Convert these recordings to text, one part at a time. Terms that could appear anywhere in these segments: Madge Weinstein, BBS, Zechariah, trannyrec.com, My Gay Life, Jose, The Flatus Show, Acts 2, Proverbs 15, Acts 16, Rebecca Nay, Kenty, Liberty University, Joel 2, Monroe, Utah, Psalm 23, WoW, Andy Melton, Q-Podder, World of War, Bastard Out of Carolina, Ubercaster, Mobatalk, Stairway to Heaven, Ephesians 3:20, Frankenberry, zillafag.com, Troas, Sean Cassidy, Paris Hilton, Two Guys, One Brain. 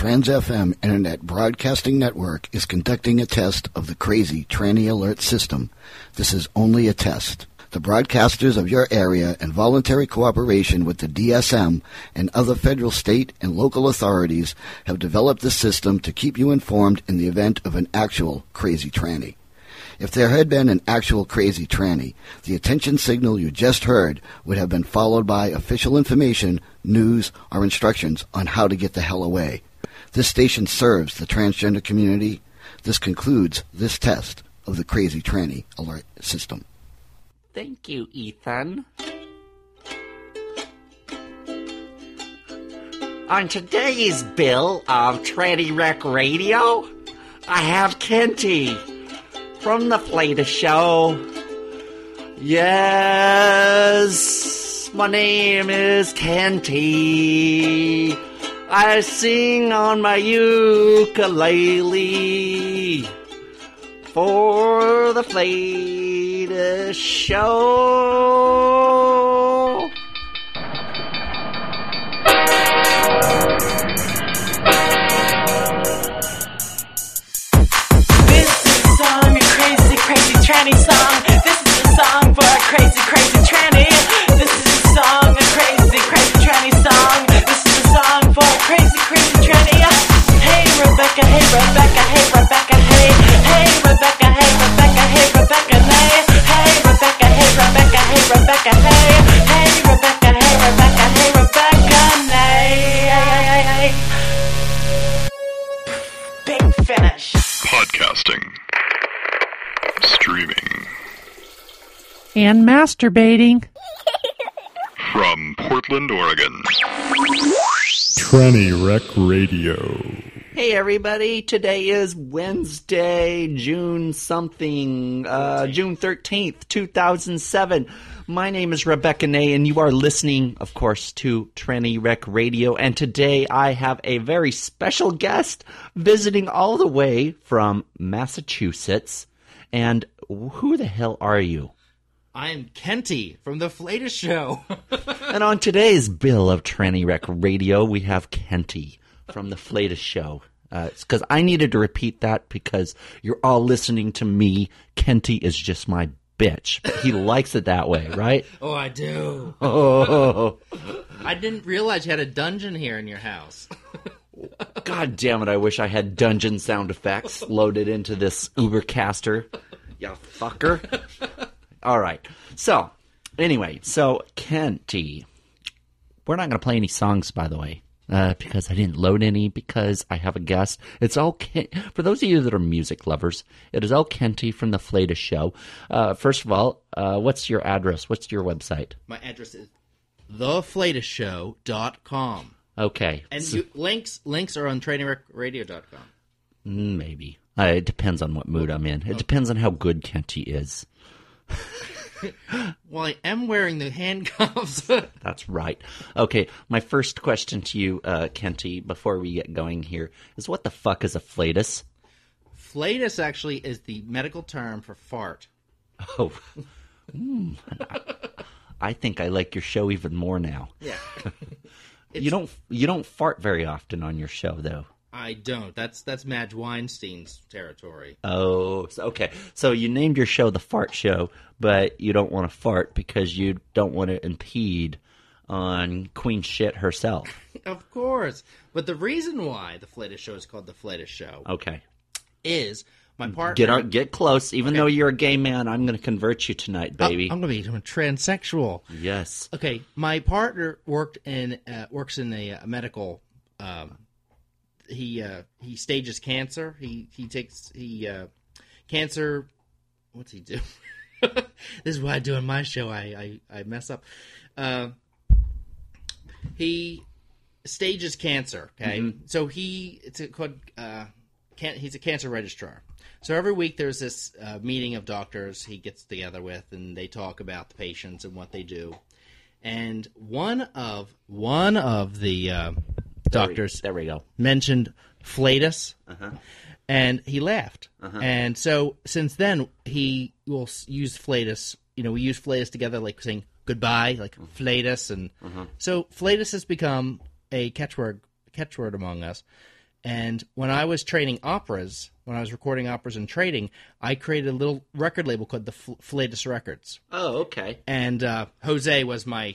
TransFM Internet Broadcasting Network is conducting a test of the crazy tranny alert system. This is only a test. The broadcasters of your area, in voluntary cooperation with the DSM and other federal, state, and local authorities, have developed this system to keep you informed in the event of an actual crazy tranny. If there had been an actual crazy tranny, the attention signal you just heard would have been followed by official information, news, or instructions on how to get the hell away. This station serves the transgender community. This concludes this test of the crazy tranny alert system. Thank you, Ethan. On today's bill of Tranny Rec Radio, I have Kenty from The Flatus Show. Yes, my name is Kenty. I sing on my ukulele for The Flatus Show. This is the song, a crazy, crazy tranny song. This is the song for a crazy, crazy tranny. This is the song, a crazy, crazy tranny song. This is the song for a crazy, crazy tranny. Hey, Rebecca, hey, Rebecca, hey, Rebecca, hey. Hey, Rebecca, hey, Rebecca, hey, Rebecca Nay. Hey, Rebecca, hey, Rebecca, hey, Rebecca, hey. Hey, Rebecca, hey, Rebecca, hey, Rebecca Nay. Big finish. Podcasting. Streaming. And masturbating. From Portland, Oregon. Tranny Rec Radio. Hey everybody, today is Wednesday, June 13th, 2007. My name is Rebecca Nay, and you are listening, of course, to Tranny Rec Radio. And today I have a very special guest visiting all the way from Massachusetts. And who the hell are you? I am Kenty from The Flatus Show. And on today's bill of Tranny Rec Radio, we have Kenty from The Flatus Show. It's because I needed to repeat that because you're all listening to me. Kenty is just my bitch. But he likes it that way, right? Oh, I do. Oh, I didn't realize you had a dungeon here in your house. God damn it, I wish I had dungeon sound effects loaded into this Ubercaster. You fucker. All right. So, anyway, Kenty. We're not going to play any songs, by the way. Because I didn't load any, because I have a guest. It's all for those of you that are music lovers, it is all Kenty from The Flatus Show. First of all, what's your address? What's your website? My address is theflatushow.com. Okay. And so, links are on trainingradio.com. Maybe. It depends on what mood I'm in. It depends on how good Kenty is. Well, I am wearing the handcuffs. That's right. Okay, my first question to you, Kenty, before we get going here, is what the fuck is a flatus? Flatus actually is the medical term for fart. Oh. I think I like your show even more now. Yeah. You don't fart very often on your show, though. I don't. That's Madge Weinstein's territory. Oh, okay. So you named your show The Fart Show, but you don't want to fart because you don't want to impede on Queen Shit herself. Of course. But the reason why The Flatus Show is called The Flatus Show is my partner... Get close. Even though you're a gay man, I'm going to convert you tonight, baby. I'm going to be a transsexual. Yes. Okay. My partner works in a medical... He stages cancer. He takes cancer. What's he do? This is what I do on my show. I mess up. He stages cancer. Okay, So he's a cancer registrar. So every week there's this meeting of doctors he gets together with, and they talk about the patients and what they do. And one of the doctors mentioned flatus, and he laughed. And so since then, he will use flatus. You know, we use flatus together, like saying goodbye, like flatus. And so flatus has become a catchword among us. And when I was training operas, when I was recording operas and trading, I created a little record label called the Flatus Records. Oh, okay. And Jose was the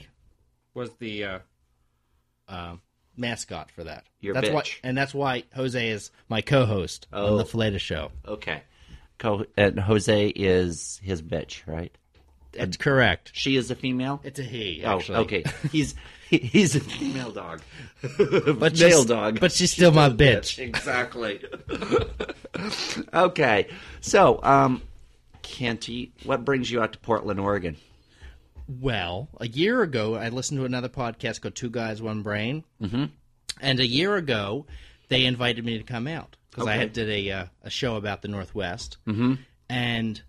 mascot for that. That's why Jose is my co-host on the Flatus Show. Okay. And Jose is his bitch, right? That's correct. She is a female? It's a he, actually. Oh, okay. He's a female dog. But male dog. But she's still my bitch. Exactly. Okay. So, Kenty, what brings you out to Portland, Oregon? Well, a year ago, I listened to another podcast called Two Guys, One Brain. Mm-hmm. And a year ago, they invited me to come out because I had did a show about the Northwest. Mm-hmm. And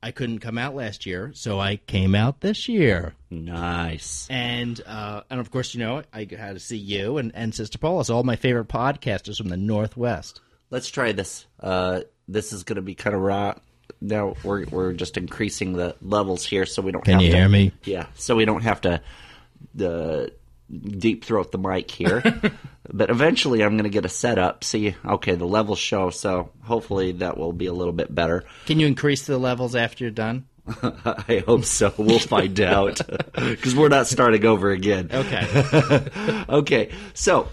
I couldn't come out last year, so I came out this year. Nice. And of course, you know, I had to see you and Sister Paula, all my favorite podcasters from the Northwest. Let's try this. This is going to be kind of raw. Now we're just increasing the levels here, so we don't. Can have you to, hear me? Yeah, so we don't have to deep throat the mic here. But eventually, I'm going to get a setup. See, okay, the levels show, so hopefully that will be a little bit better. Can you increase the levels after you're done? I hope so. We'll find out because we're not starting over again. Okay. Okay. So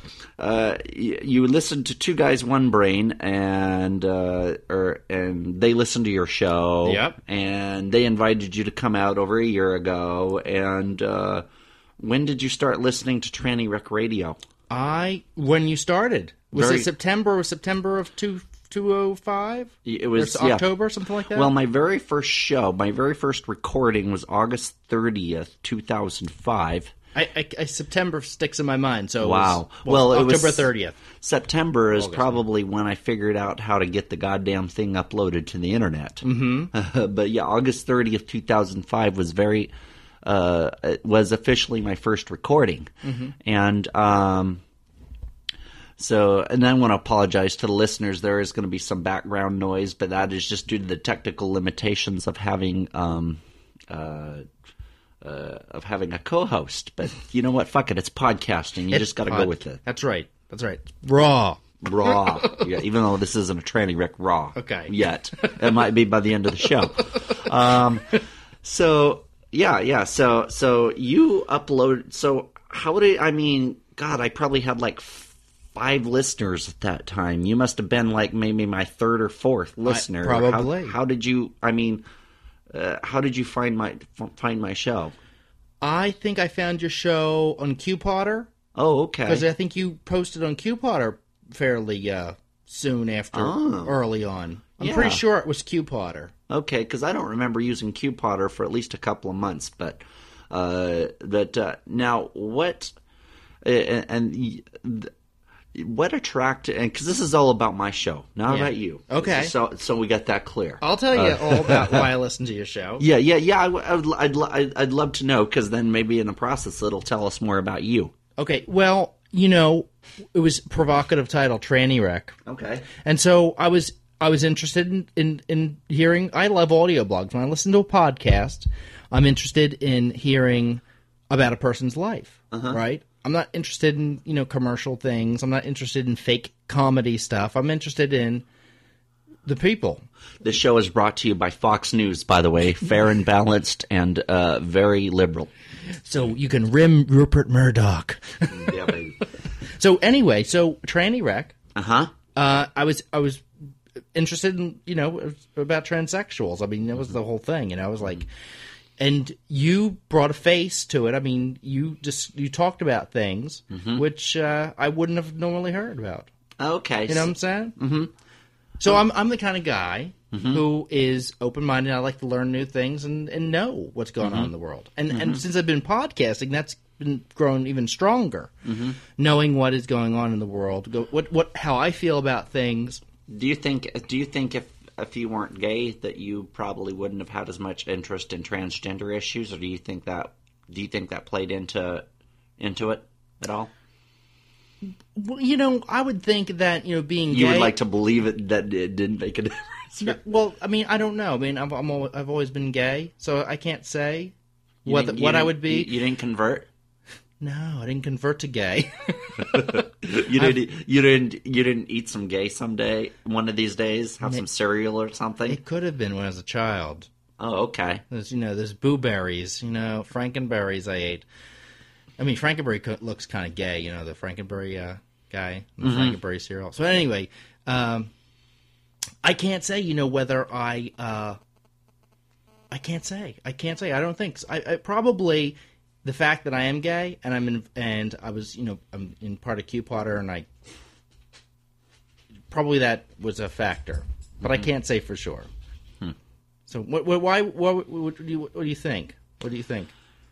you listened to Two Guys, One Brain, and they listened to your show. Yep. And they invited you to come out over a year ago. And when did you start listening to Tranny Rec Radio? When you started. Was it September of 2005? It was October, something like that? Well, my very first recording was August 30th, 2005. September sticks in my mind, so wow. It was October 30th. September is probably when I figured out how to get the goddamn thing uploaded to the internet. Mm-hmm. But yeah, August 30th, 2005 was was officially my first recording. Mm-hmm. And and I want to apologize to the listeners. There is going to be some background noise, but that is just due to the technical limitations of having a co-host. But you know what? Fuck it. It's podcasting. You just got to go with it. That's right. That's right. Raw. Yeah, even though this isn't a Tranny Rec Raw yet. It might be by the end of the show. So you uploaded. So how did I probably had like 5 listeners at that time. You must have been like maybe my third or fourth listener. Probably. How did you? How did you find my show? I think I found your show on Q-Podder. Oh, okay. Because I think you posted on Q-Podder fairly soon after, early on. I'm pretty sure it was Q-Podder. Okay, because I don't remember using Q-Podder for at least a couple of months. But now what attracted – because this is all about my show, not about you. Okay. So we got that clear. I'll tell you all about why I listened to your show. Yeah. I'd love to know because then maybe in the process it'll tell us more about you. Okay, well, you know, it was provocative title, Tranny Rec. Okay. And so I was interested in hearing. I love audio blogs. When I listen to a podcast, I'm interested in hearing about a person's life, right? I'm not interested in, you know, commercial things. I'm not interested in fake comedy stuff. I'm interested in the people. This show is brought to you by Fox News, by the way, fair and balanced and very liberal. So you can rim Rupert Murdoch. Yeah, baby. So anyway, Tranny Rec. I was interested in, you know, about transsexuals. I mean, that was the whole thing, you know. I was like, and you brought a face to it. I mean, you talked about things which I wouldn't have normally heard about. Okay, you know what I'm saying? Mm-hmm. So I'm the kind of guy who is open-minded. I like to learn new things and know what's going on in the world. And and since I've been podcasting, that's been grown even stronger. Mm-hmm. Knowing what is going on in the world, how I feel about things. Do you think if you weren't gay that you probably wouldn't have had as much interest in transgender issues, or do you think that played into it at all? Well, you know, I would think that, you know, being gay, you would like to believe it that it didn't make a difference. No, well, I mean, I don't know. I mean, I've always been gay, so I can't say what I would be. You didn't convert? No, I didn't convert to gay. You didn't eat some gay someday, one of these days, have some cereal or something? It could have been when I was a child. Oh, okay. There's, there's blueberries, Frankenberries I ate. I mean, Frankenberry looks kind of gay, the Frankenberry guy, the Frankenberry cereal. So anyway, I can't say, whether I can't say. I can't say. I don't think. I probably the fact that I am gay and I'm in part of Q-Podder and I probably that was a factor, but I can't say for sure. So what do you think? What do you think?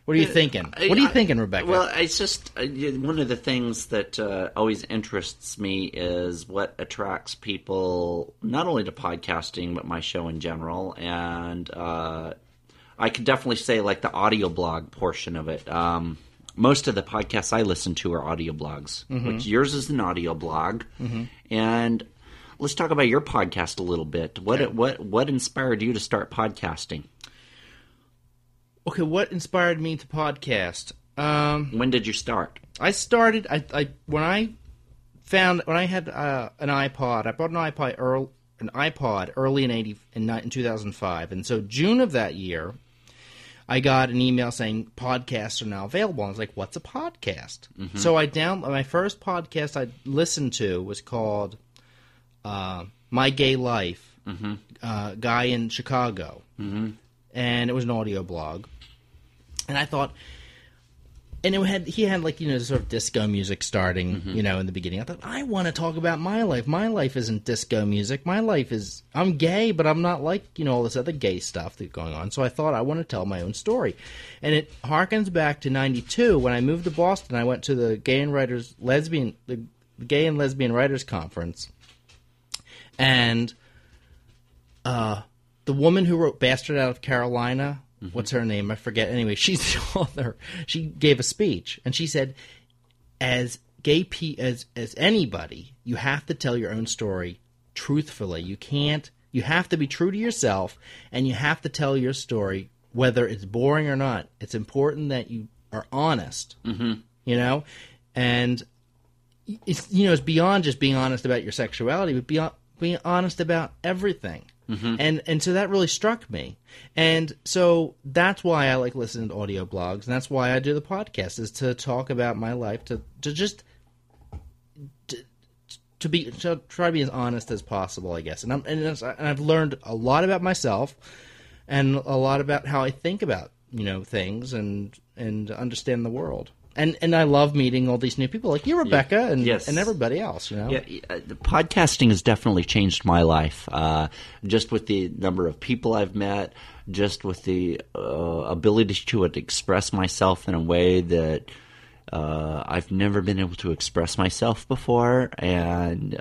What are you thinking? What are you thinking, Rebecca? Well, it's just one of the things that always interests me is what attracts people not only to podcasting but my show in general. And I could definitely say the audio blog portion of it. Most of the podcasts I listen to are audio blogs, which yours is an audio blog. And let's talk about your podcast a little bit. What inspired you to start podcasting? Okay, what inspired me to podcast? When did you start? I started when I had an iPod. I bought an iPod early in 2005, and so June of that year, I got an email saying podcasts are now available. And I was like, "What's a podcast?" So I downloaded my first podcast I listened to was called My Gay Life, guy in Chicago, and it was an audio blog. And I thought, and he had sort of disco music starting, in the beginning. I thought, I want to talk about my life. My life isn't disco music. My life is, I'm gay, but I'm not like, all this other gay stuff that's going on. So I thought, I want to tell my own story. And it harkens back to 92 when I moved to Boston. I went to the Gay and Lesbian Writers Conference. And the woman who wrote Bastard Out of Carolina, what's her name? I forget. Anyway, she's the author. She gave a speech, and she said, as anybody, you have to tell your own story truthfully. You have to be true to yourself, and you have to tell your story, whether it's boring or not. It's important that you are honest, And it's, it's beyond just being honest about your sexuality, but beyond being honest about everything. And so that really struck me. And so that's why I like listening to audio blogs, and that's why I do the podcast, is to talk about my life, to try to be as honest as possible, I guess. And I've learned a lot about myself and a lot about how I think about, things and understand the world. And I love meeting all these new people like you, Rebecca, and everybody else. The podcasting has definitely changed my life, just with the number of people I've met, just with the ability to express myself in a way that I've never been able to express myself before, and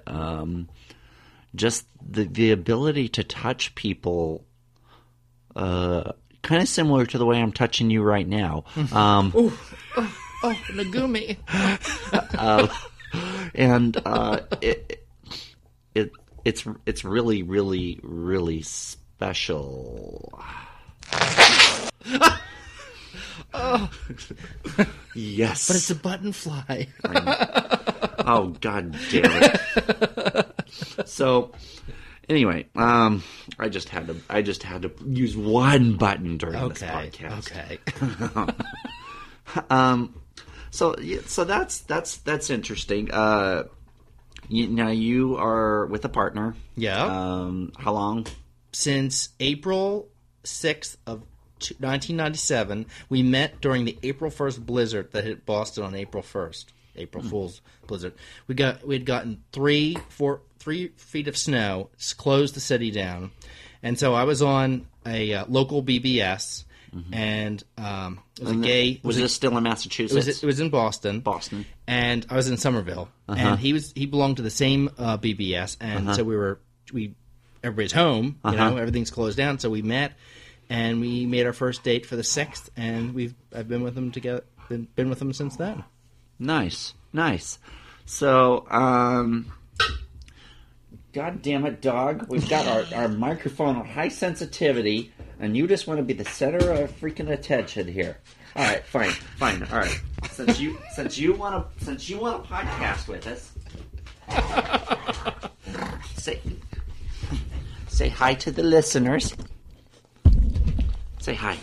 just the ability to touch people. Kind of similar to the way I'm touching you right now. Oh, Nagumi. It's really, really, really special. Oh. Yes. But it's a button fly. Oh, God damn it. So anyway, I just had to use one button during this podcast. Okay. So that's interesting. Now you are with a partner. Yeah. How long? Since April 6th of 1997, we met during the April 1st blizzard that hit Boston on April 1st. April Fool's blizzard. We'd gotten 3 feet of snow, closed the city down, and so I was on a local BBS. And it was a gay. Was this still in Massachusetts? It was in Boston. And I was in Somerville. And he belonged to the same BBS. And so everybody's home. Everything's closed down. So we met, and we made our first date for the 6th. And I've been with them together. Been with them since then. Nice. So, God damn it, dog! We've got our microphone on high sensitivity. and you just want to be the center of freaking attention here. All right, fine. All right, since you want to podcast with us, say hi to the listeners. Say hi.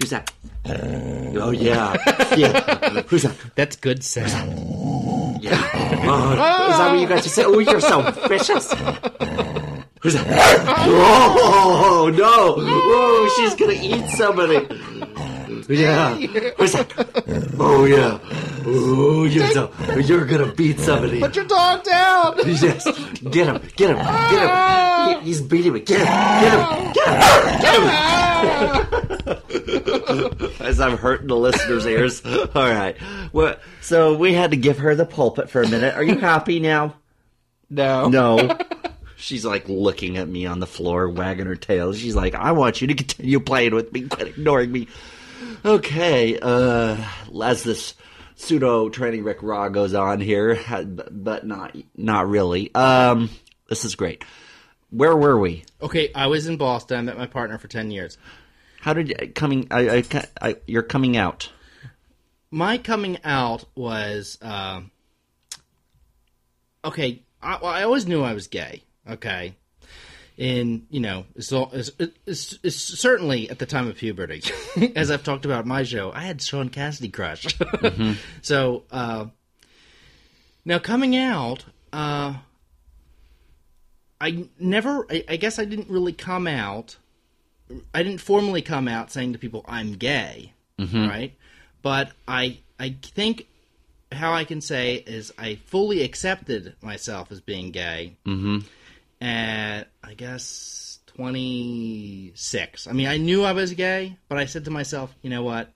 Who's that? Oh yeah. Who's that? That's good sound. Yeah. Oh, is that what you guys are saying? Oh, you're so vicious. Who's that? Oh no! Oh, she's gonna eat somebody. Yeah. Who's that? Oh yeah. Oh, you're gonna beat somebody. Put your dog down. Yes. Get him. He's beating me. Get him. As I'm hurting the listeners' ears. All right. Well, so we had to give her the pulpit for a minute. Are you happy now? No. She's like looking at me on the floor, wagging her tail. She's like, I want you to continue playing with me, quit ignoring me. Okay, as this pseudo Tranny Rec Raw goes on here, but not really. This is great. Where were we? Okay, I was in Boston. I met my partner for 10 years. How did you, your coming out? My coming out was okay. I always knew I was gay. Okay. And, you know, it's certainly at the time of puberty. As I've talked about in my show, I had Sean Cassidy crush. Mm-hmm. So, now coming out, I guess I didn't really come out. I didn't formally come out saying to people, I'm gay, mm-hmm. right? But I think how I can say is I fully accepted myself as being gay. Mm-hmm. At, I guess, 26. I mean, I knew I was gay, but I said to myself, you know what?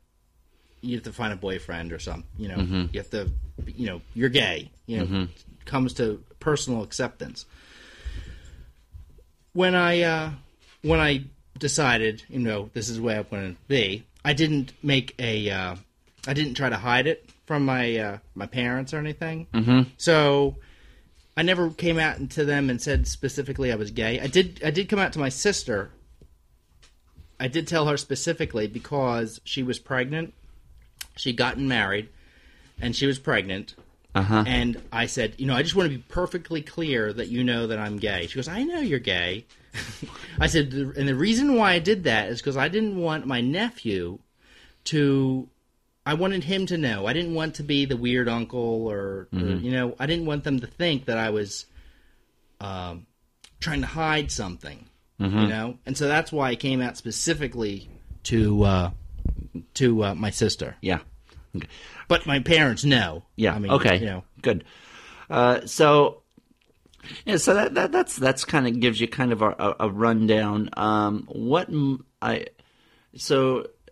You have to find a boyfriend or something. You know, mm-hmm. you have to, you know, you're gay. You know, mm-hmm. it comes to personal acceptance. When I decided, you know, this is the way I wanted to be, I didn't make I didn't try to hide it from my parents or anything. Mm-hmm. So I never came out to them and said specifically I was gay. I did come out to my sister. I did tell her specifically because she was pregnant. She'd gotten married, and she was pregnant. Uh-huh. And I said, you know, I just want to be perfectly clear that you know that I'm gay. She goes, I know you're gay. I said, and the reason why I did that is because I didn't want my nephew to... I wanted him to know. I didn't want to be the weird uncle or, mm-hmm. or you know, I didn't want them to think that I was trying to hide something, mm-hmm. you know? And so that's why I came out specifically to my sister. Yeah. Okay. But my parents know. Yeah. I mean, okay. You know. Good. So that's kind of gives you kind of a rundown.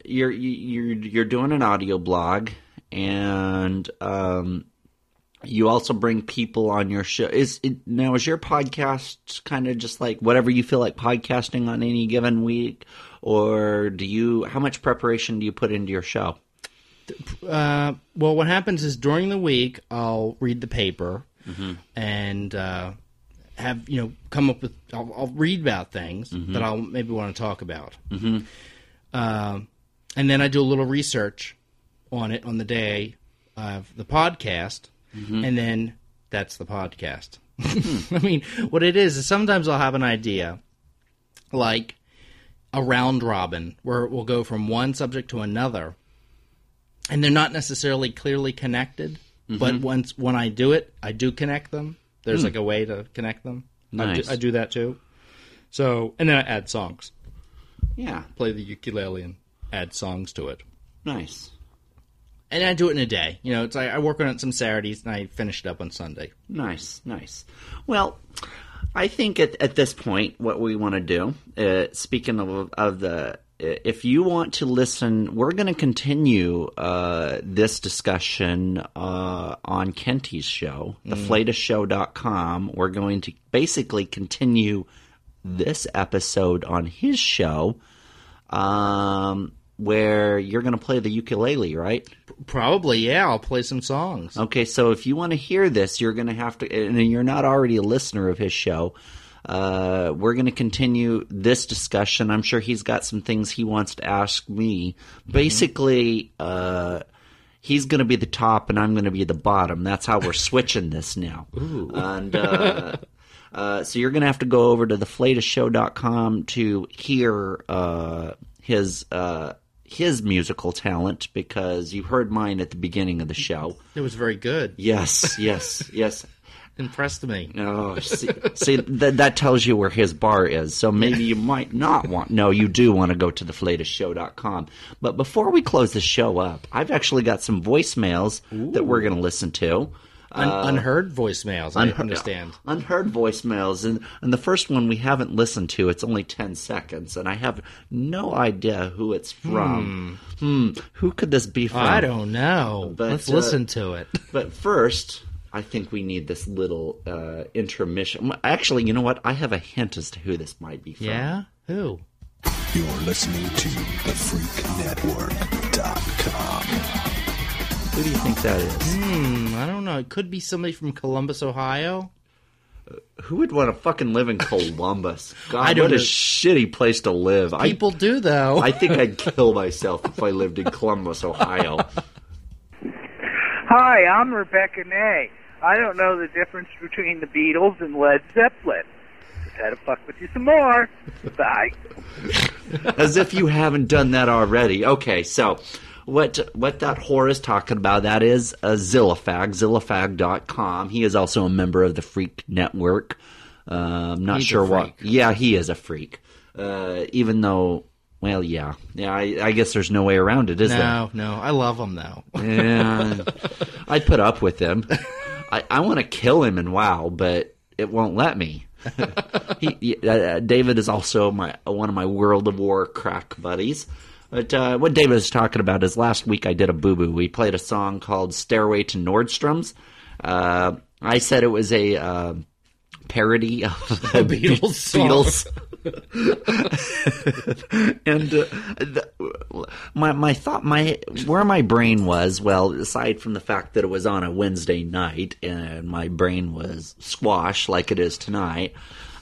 You're doing an audio blog, and you also bring people on your show. Is your podcast kind of just like whatever you feel like podcasting on any given week, or how much preparation do you put into your show? Well, what happens is during the week I'll read the paper mm-hmm. and have you know come up with I'll read about things mm-hmm. that I'll maybe want to talk about. Mm-hmm. And then I do a little research on it on the day of the podcast, mm-hmm. and then that's the podcast. I mean, what it is sometimes I'll have an idea, like a round robin, where it will go from one subject to another, and they're not necessarily clearly connected, mm-hmm. but when I do it, I do connect them. There's like a way to connect them. Nice. I do that too. So, and then I add songs. Yeah. Play the ukulele and add songs to it. Nice. And I do it in a day. You know, it's like I work on it some Saturdays and I finish it up on Sunday. Nice. Well, I think at this point what we want to do, speaking of the – if you want to listen, we're going to continue this discussion on Kenty's show, theflatushow.com. We're going to basically continue – this episode on his show where you're going to play the ukulele, right? Probably, yeah. I'll play some songs. Okay, so if you want to hear this, you're going to have to – and you're not already a listener of his show – We're going to continue this discussion. I'm sure he's got some things he wants to ask me. Mm-hmm. Basically, he's going to be the top and I'm going to be the bottom. That's how we're switching this now. Ooh. And so you're going to have to go over to theflatushow.com to hear his musical talent, because you heard mine at the beginning of the show. It was very good. Yes, yes, yes. Impressed me. Oh, see that tells you where his bar is. So maybe you might not want. No, you do want to go to theflatushow.com. But before we close the show up, I've actually got some voicemails that we're going to listen to. Unheard voicemails, I understand. Unheard voicemails. And the first one we haven't listened to. It's only 10 seconds, and I have no idea who it's from. Who could this be from? I don't know. But, let's listen to it. But first, I think we need this little intermission. Actually, you know what? I have a hint as to who this might be from. Yeah? Who? You're listening to TheFreakNetwork.com. Who do you think that is? I don't know. It could be somebody from Columbus, Ohio. Who would want to fucking live in Columbus? God, what a shitty place to live. People do, though. I think I'd kill myself if I lived in Columbus, Ohio. Hi, I'm Rebecca Nay. I don't know the difference between the Beatles and Led Zeppelin. Just had to fuck with you some more. Bye. As if you haven't done that already. Okay, so What that whore is talking about, that is Zillafag, zillafag.com. He is also a member of the Freak Network. I'm not sure why. Yeah, he is a freak. Even though, well, yeah. I guess there's no way around it, is there? No. I love him though. Yeah, I put up with him. I want to kill him in WoW, but it won't let me. David is also one of my World of War crack buddies. But what David is talking about is last week I did a boo-boo. We played a song called Stairway to Nordstrom's. I said it was a parody of the Beatles. And where my brain was, well, aside from the fact that it was on a Wednesday night and my brain was squashed like it is tonight,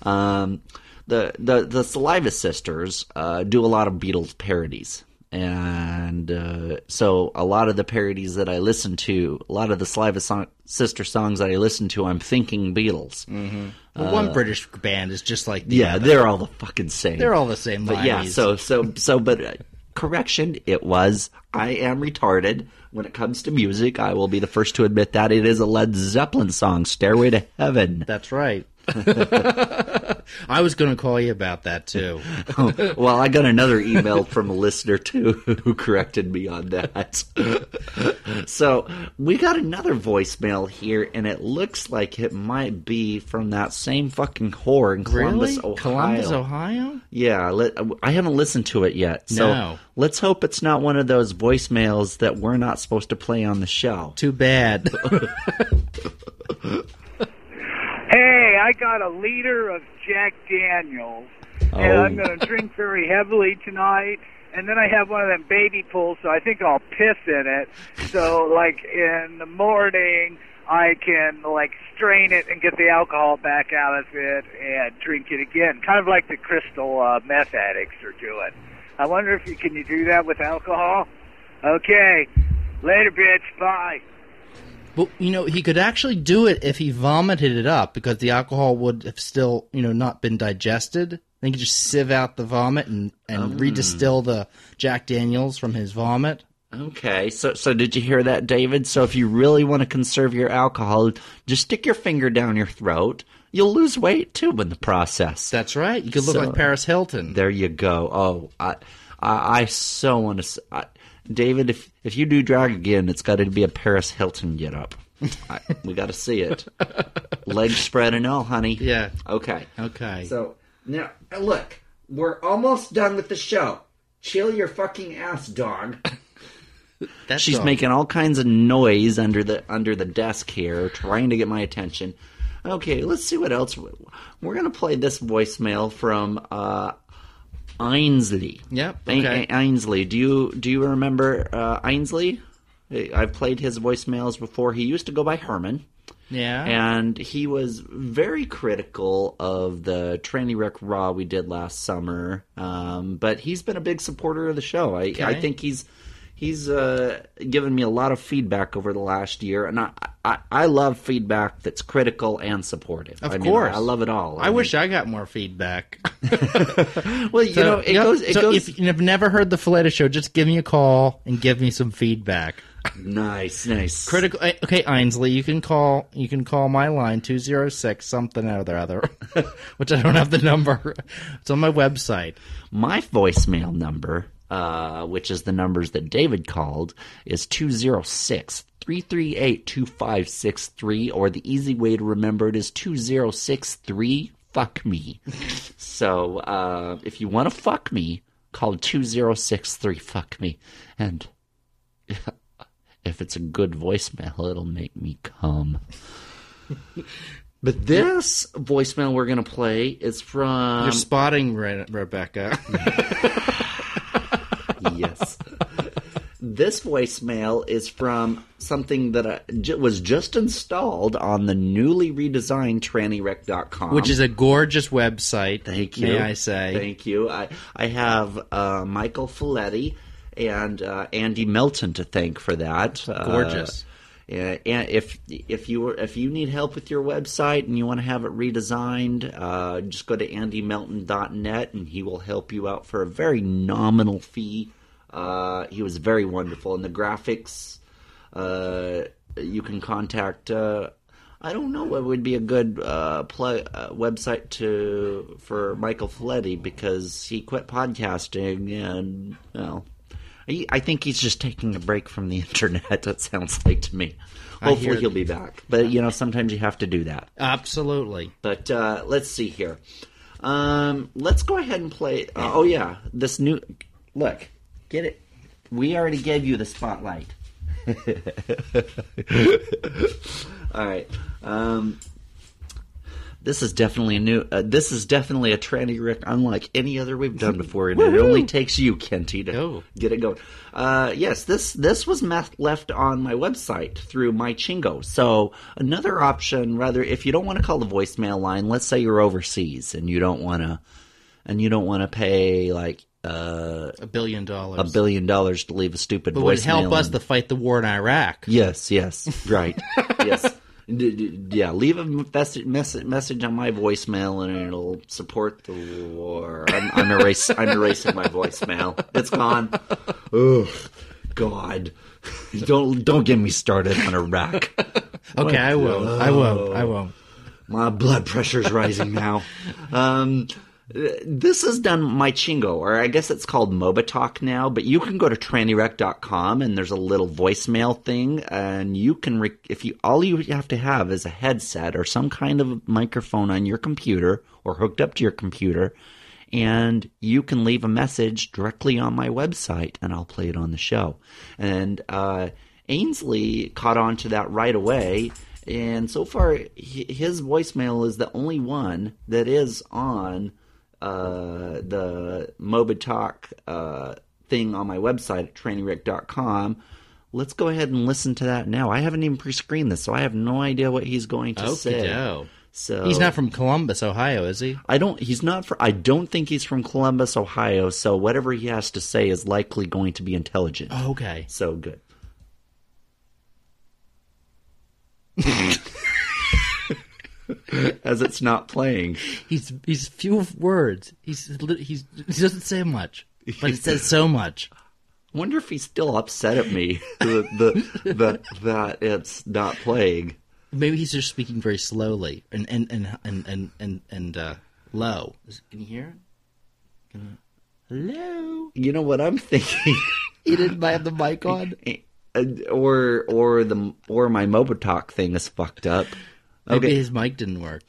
The Saliva Sisters do a lot of Beatles parodies, and so a lot of the parodies that I listen to, a lot of the Saliva Sister songs that I listen to, I'm thinking Beatles. Mm-hmm. Well, one British band is just like the other. They're all the fucking same. They're all the same. But yeah, so. But correction, it was I am retarded when it comes to music. I will be the first to admit that it is a Led Zeppelin song, "Stairway to Heaven." That's right. I was going to call you about that, too. Well, I got another email from a listener, too, who corrected me on that. So we got another voicemail here, and it looks like it might be from that same fucking whore in Columbus, Ohio. Columbus, Ohio? Yeah, I haven't listened to it yet. So let's hope it's not one of those voicemails that we're not supposed to play on the show. Too bad. Hey, I got a liter of Jack Daniels, and I'm going to drink very heavily tonight, and then I have one of them baby pools, so I think I'll piss in it, so, like, in the morning, I can, like, strain it and get the alcohol back out of it and drink it again, kind of like the crystal meth addicts are doing. I wonder if you do that with alcohol? Okay. Later, bitch. Bye. Well, you know, he could actually do it if he vomited it up, because the alcohol would have still, not been digested. Then he could just sieve out the vomit and redistill the Jack Daniels from his vomit. Okay, so did you hear that, David? So if you really want to conserve your alcohol, just stick your finger down your throat. You'll lose weight, too, in the process. That's right. You could look like Paris Hilton. There you go. Oh, I so want to David, if you do drag again, it's got to be a Paris Hilton get-up. We got to see it. Legs spread and all, honey. Yeah. Okay. So, now, look. We're almost done with the show. Chill your fucking ass, dog. She's making all kinds of noise under the desk here, trying to get my attention. Okay, let's see what else. We're going to play this voicemail from Ainsley. Yep. Okay. Ainsley. Do you remember Ainsley? I've played his voicemails before. He used to go by Herman. Yeah. And he was very critical of the Tranny Rec Raw we did last summer. But he's been a big supporter of the show. I think he's given me a lot of feedback over the last year. And I love feedback that's critical and supportive. Of course. I love it all. I wish I got more feedback. Well, it goes. If you've never heard The Flatus Show, just give me a call and give me some feedback. Nice. Critical. Okay, Ainsley, you can call my line 206 something or the other, which I don't have the number. It's on my website. My voicemail number, which is the numbers that David called, is 206-338-2563, or the easy way to remember it is 2063 fuck me. So, if you want to fuck me, call 2063 fuck me, and if it's a good voicemail, it'll make me come. But this voicemail we're going to play is from... You're spotting, Rebecca. Yes. This voicemail is from something that was just installed on the newly redesigned trannyrec.com. Which is a gorgeous website. Thank you. May I say. Thank you. I have Michael Folletti and Andy Melton to thank for that. Gorgeous. And if you need help with your website and you want to have it redesigned, just go to andymelton.net and he will help you out for a very nominal fee. He was very wonderful. And the graphics, you can contact. I don't know what would be a good website for Michael Folletti, because he quit podcasting and I think he's just taking a break from the internet, that sounds like to me. Hopefully he'll be back. But, sometimes you have to do that. Absolutely. But let's see here. Let's go ahead and play. This new – look, get it. We already gave you the spotlight. All right. This is definitely a Tranny Rec unlike any other we've done before, and it only takes you, Kenty, to get it going. Yes, this was left on my website through MyChingo. So another option, rather, if you don't want to call the voicemail line, let's say you're overseas and you don't want to pay like $1 billion to leave a stupid voicemail. It would help us to fight the war in Iraq. Yes, right, yes. Yeah, leave a message on my voicemail and it'll support the war. I'm erasing my voicemail. It's gone. Ugh, God, don't get me started on Iraq. Okay, I won't. My blood pressure's rising now. This is done My Chingo, or I guess it's called Mobatalk now, but you can go to trannyrec.com and there's a little voicemail thing, and you can all you have to have is a headset or some kind of microphone on your computer or hooked up to your computer, and you can leave a message directly on my website and I'll play it on the show. And Ainsley caught on to that right away. And so far, his voicemail is the only one that is on the Mobatalk thing on my website at trainingradio.com. Let's go ahead and listen to that now. I haven't even pre-screened this, so I have no idea what he's going to say. So he's not from Columbus, Ohio, is he? I don't think he's from Columbus, Ohio. So whatever he has to say is likely going to be intelligent. Oh, okay. So good. As it's not playing, he's few words. He doesn't say much, but he says so much. I wonder if he's still upset at me that it's not playing. Maybe he's just speaking very slowly and low. Can you hear it? Hello. You know what I'm thinking? He didn't have the mic on. Or my Mobatalk thing is fucked up. Okay. Maybe his mic didn't work.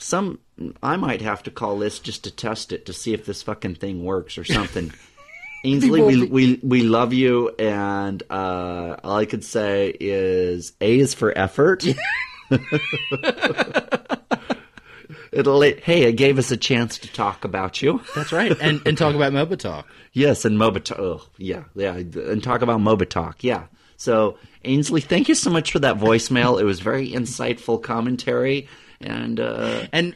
I might have to call this just to test it to see if this fucking thing works or something. Ainsley, we love you, and all I could say is A is for effort. Hey, it gave us a chance to talk about you. That's right, and talk about Mobatalk. Yes, and Mobatalk. Oh, yeah, and talk about Mobatalk. Yeah. So, Ainsley, thank you so much for that voicemail. It was very insightful commentary. And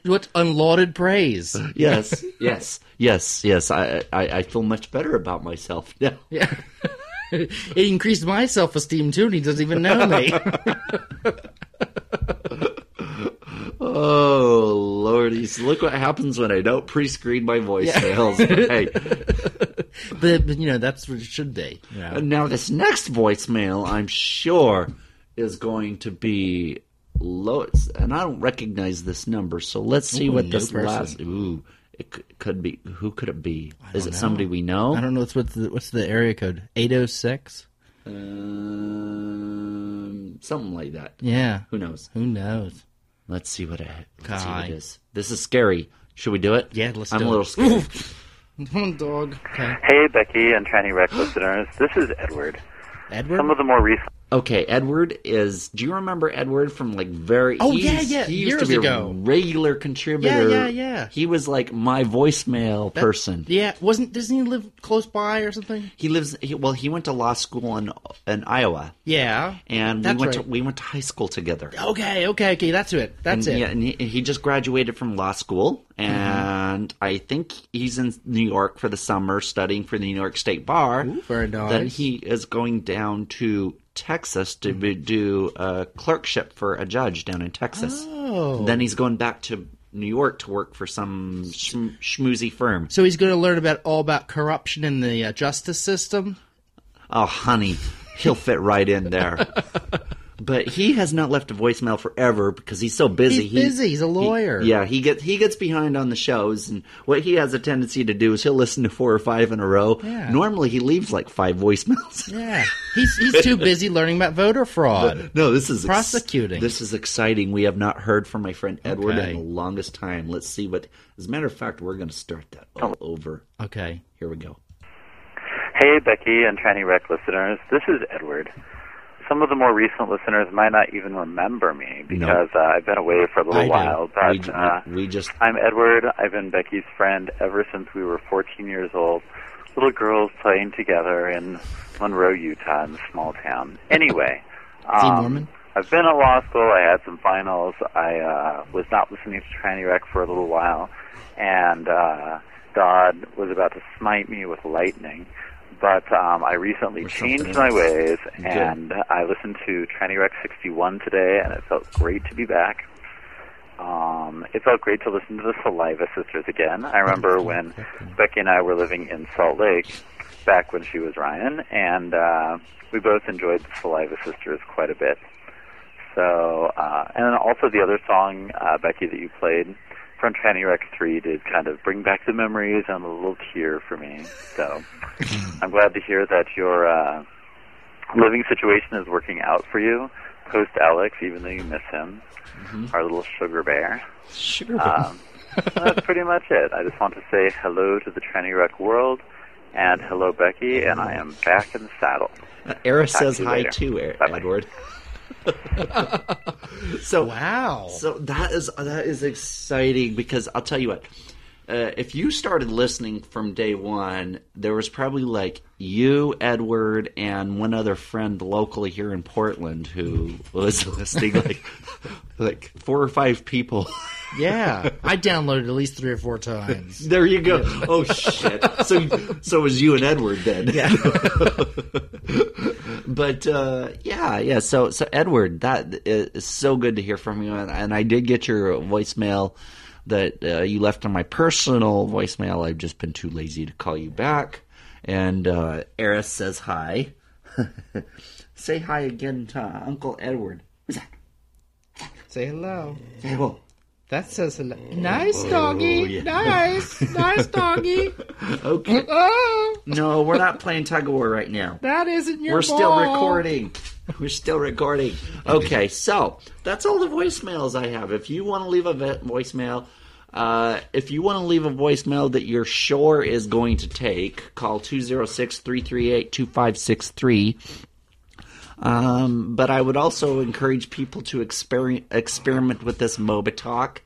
what unlauded praise. Yes, yes, yes, yes. I feel much better about myself now. Yeah. It increased my self-esteem, too, and he doesn't even know me. Oh, Lordy. So look what happens when I don't pre-screen my voicemails. Yeah. But, you know, that's what it should be. Yeah. Now, this next voicemail, I'm sure, is going to be low. And I don't recognize this number, so let's see what this last... Ooh. It could be. Who could it be? Is it somebody we know? I don't know. What's the area code? 806? Something like that. Yeah. Who knows? Who knows? Let's see what it is. This is scary. Should we do it? Yeah, let's do it. I'm a little scared. Ooh. Dog. Okay. Hey, Becky and Tranny Rec listeners. This is Edward. Edward? Some of the more recent... Okay, Edward is... Do you remember Edward from, like, very... Oh, yeah. He used to be a regular contributor. Yeah. He was, like, my voicemail person. Yeah, doesn't he live close by or something? He lives... He went to law school in Iowa. Yeah, and we went to high school together. Okay, that's it. Yeah, and he just graduated from law school, and I think he's in New York for the summer, studying for the New York State Bar. Ooh, very nice. Then he is going down to... Texas to do a clerkship for a judge down in Texas. Oh. Then he's going back to New York to work for some schmoozy firm. So he's going to learn all about corruption in the justice system? Oh, honey, he'll fit right in there. But he has not left a voicemail forever because he's so busy. He's a lawyer. He gets behind on the shows, and what he has a tendency to do is he'll listen to 4 or 5 in a row. Yeah. Normally, he leaves like 5 voicemails. Yeah, he's too busy learning about voter fraud. No, this is prosecuting. This is exciting. We have not heard from my friend Edward in the longest time. Let's see what. As a matter of fact, we're going to start that all over. Okay, here we go. Hey, Becky and Tranny Rec listeners, this is Edward. Some of the more recent listeners might not even remember me because I've been away for a little while. But I'm Edward. I've been Becky's friend ever since we were 14 years old. Little girls playing together in Monroe, Utah, in a small town. Anyway, I've been at law school. I had some finals. I was not listening to Tranny Rec for a little while, and God was about to smite me with lightning. But I recently changed my ways, and I listened to Tranny Rec 61 today, and it felt great to be back. It felt great to listen to the Saliva Sisters again. I remember when Becky and I were living in Salt Lake, back when she was Ryan, and we both enjoyed the Saliva Sisters quite a bit. So, and also the other song, Becky, that you played from Tranny Rec 3 did kind of bring back the memories and a little tear for me. So I'm glad to hear that your living situation is working out for you, post Alex, even though you miss him, our little sugar bear. Sugar bear. That's pretty much it. I just want to say hello to the Tranny Rec world, and hello, Becky, and I am back in the saddle. Eris says hi too, Edward. So wow! So that is exciting because I'll tell you what. If you started listening from day one, there was probably like you, Edward, and one other friend locally here in Portland who was listening, like 4 or 5 people. Yeah, I downloaded at least 3 or 4 times. There you go. Yeah. Oh shit! So it was you and Edward then. Yeah. But yeah. So Edward, that is so good to hear from you, and I did get your voicemail that you left on my personal voicemail. I've just been too lazy to call you back. And Eris says hi. Say hi again to Uncle Edward. Who's that? Say hello. Say hello. That says hello. Nice doggy. Oh, yeah. Nice doggy. Okay. No, we're not playing tug of war right now. That isn't your ball. We're still recording. Okay, so that's all the voicemails I have. If you want to leave a voicemail, that you're sure is going to take, call 206-338-2563. But I would also encourage people to experiment with this Mobatalk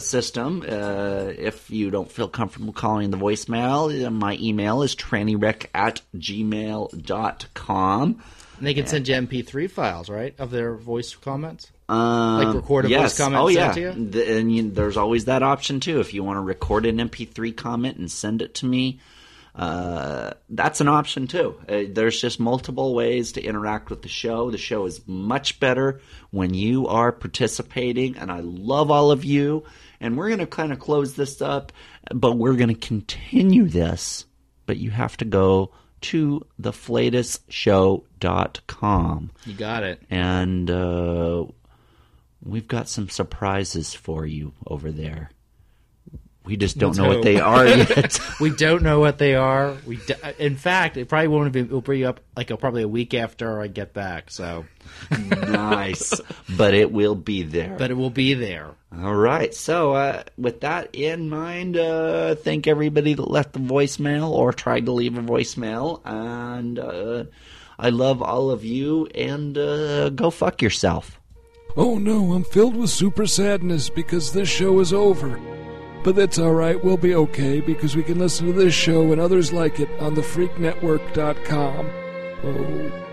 system. If you don't feel comfortable calling the voicemail, my email is trannyrec@gmail.com. And they can send you MP3 files, right, of their voice comments? Like record a voice comment sent to you? And there's always that option, too. If you want to record an MP3 comment and send it to me, that's an option, too. There's just multiple ways to interact with the show. The show is much better when you are participating, and I love all of you. And we're going to kind of close this up, but we're going to continue this. But you have to go to theflatushow.com. You got it. And we've got some surprises for you over there. We just don't know what they are yet. We don't know what they are. In fact, it probably won't be. We'll bring you up like probably a week after I get back. So nice, but it will be there. But it will be there. All right. So with that in mind, thank everybody that left the voicemail or tried to leave a voicemail, and I love all of you. And go fuck yourself. Oh no, I'm filled with super sadness because this show is over. But that's all right. We'll be okay because we can listen to this show and others like it on TheFreakNetwork.com. Oh.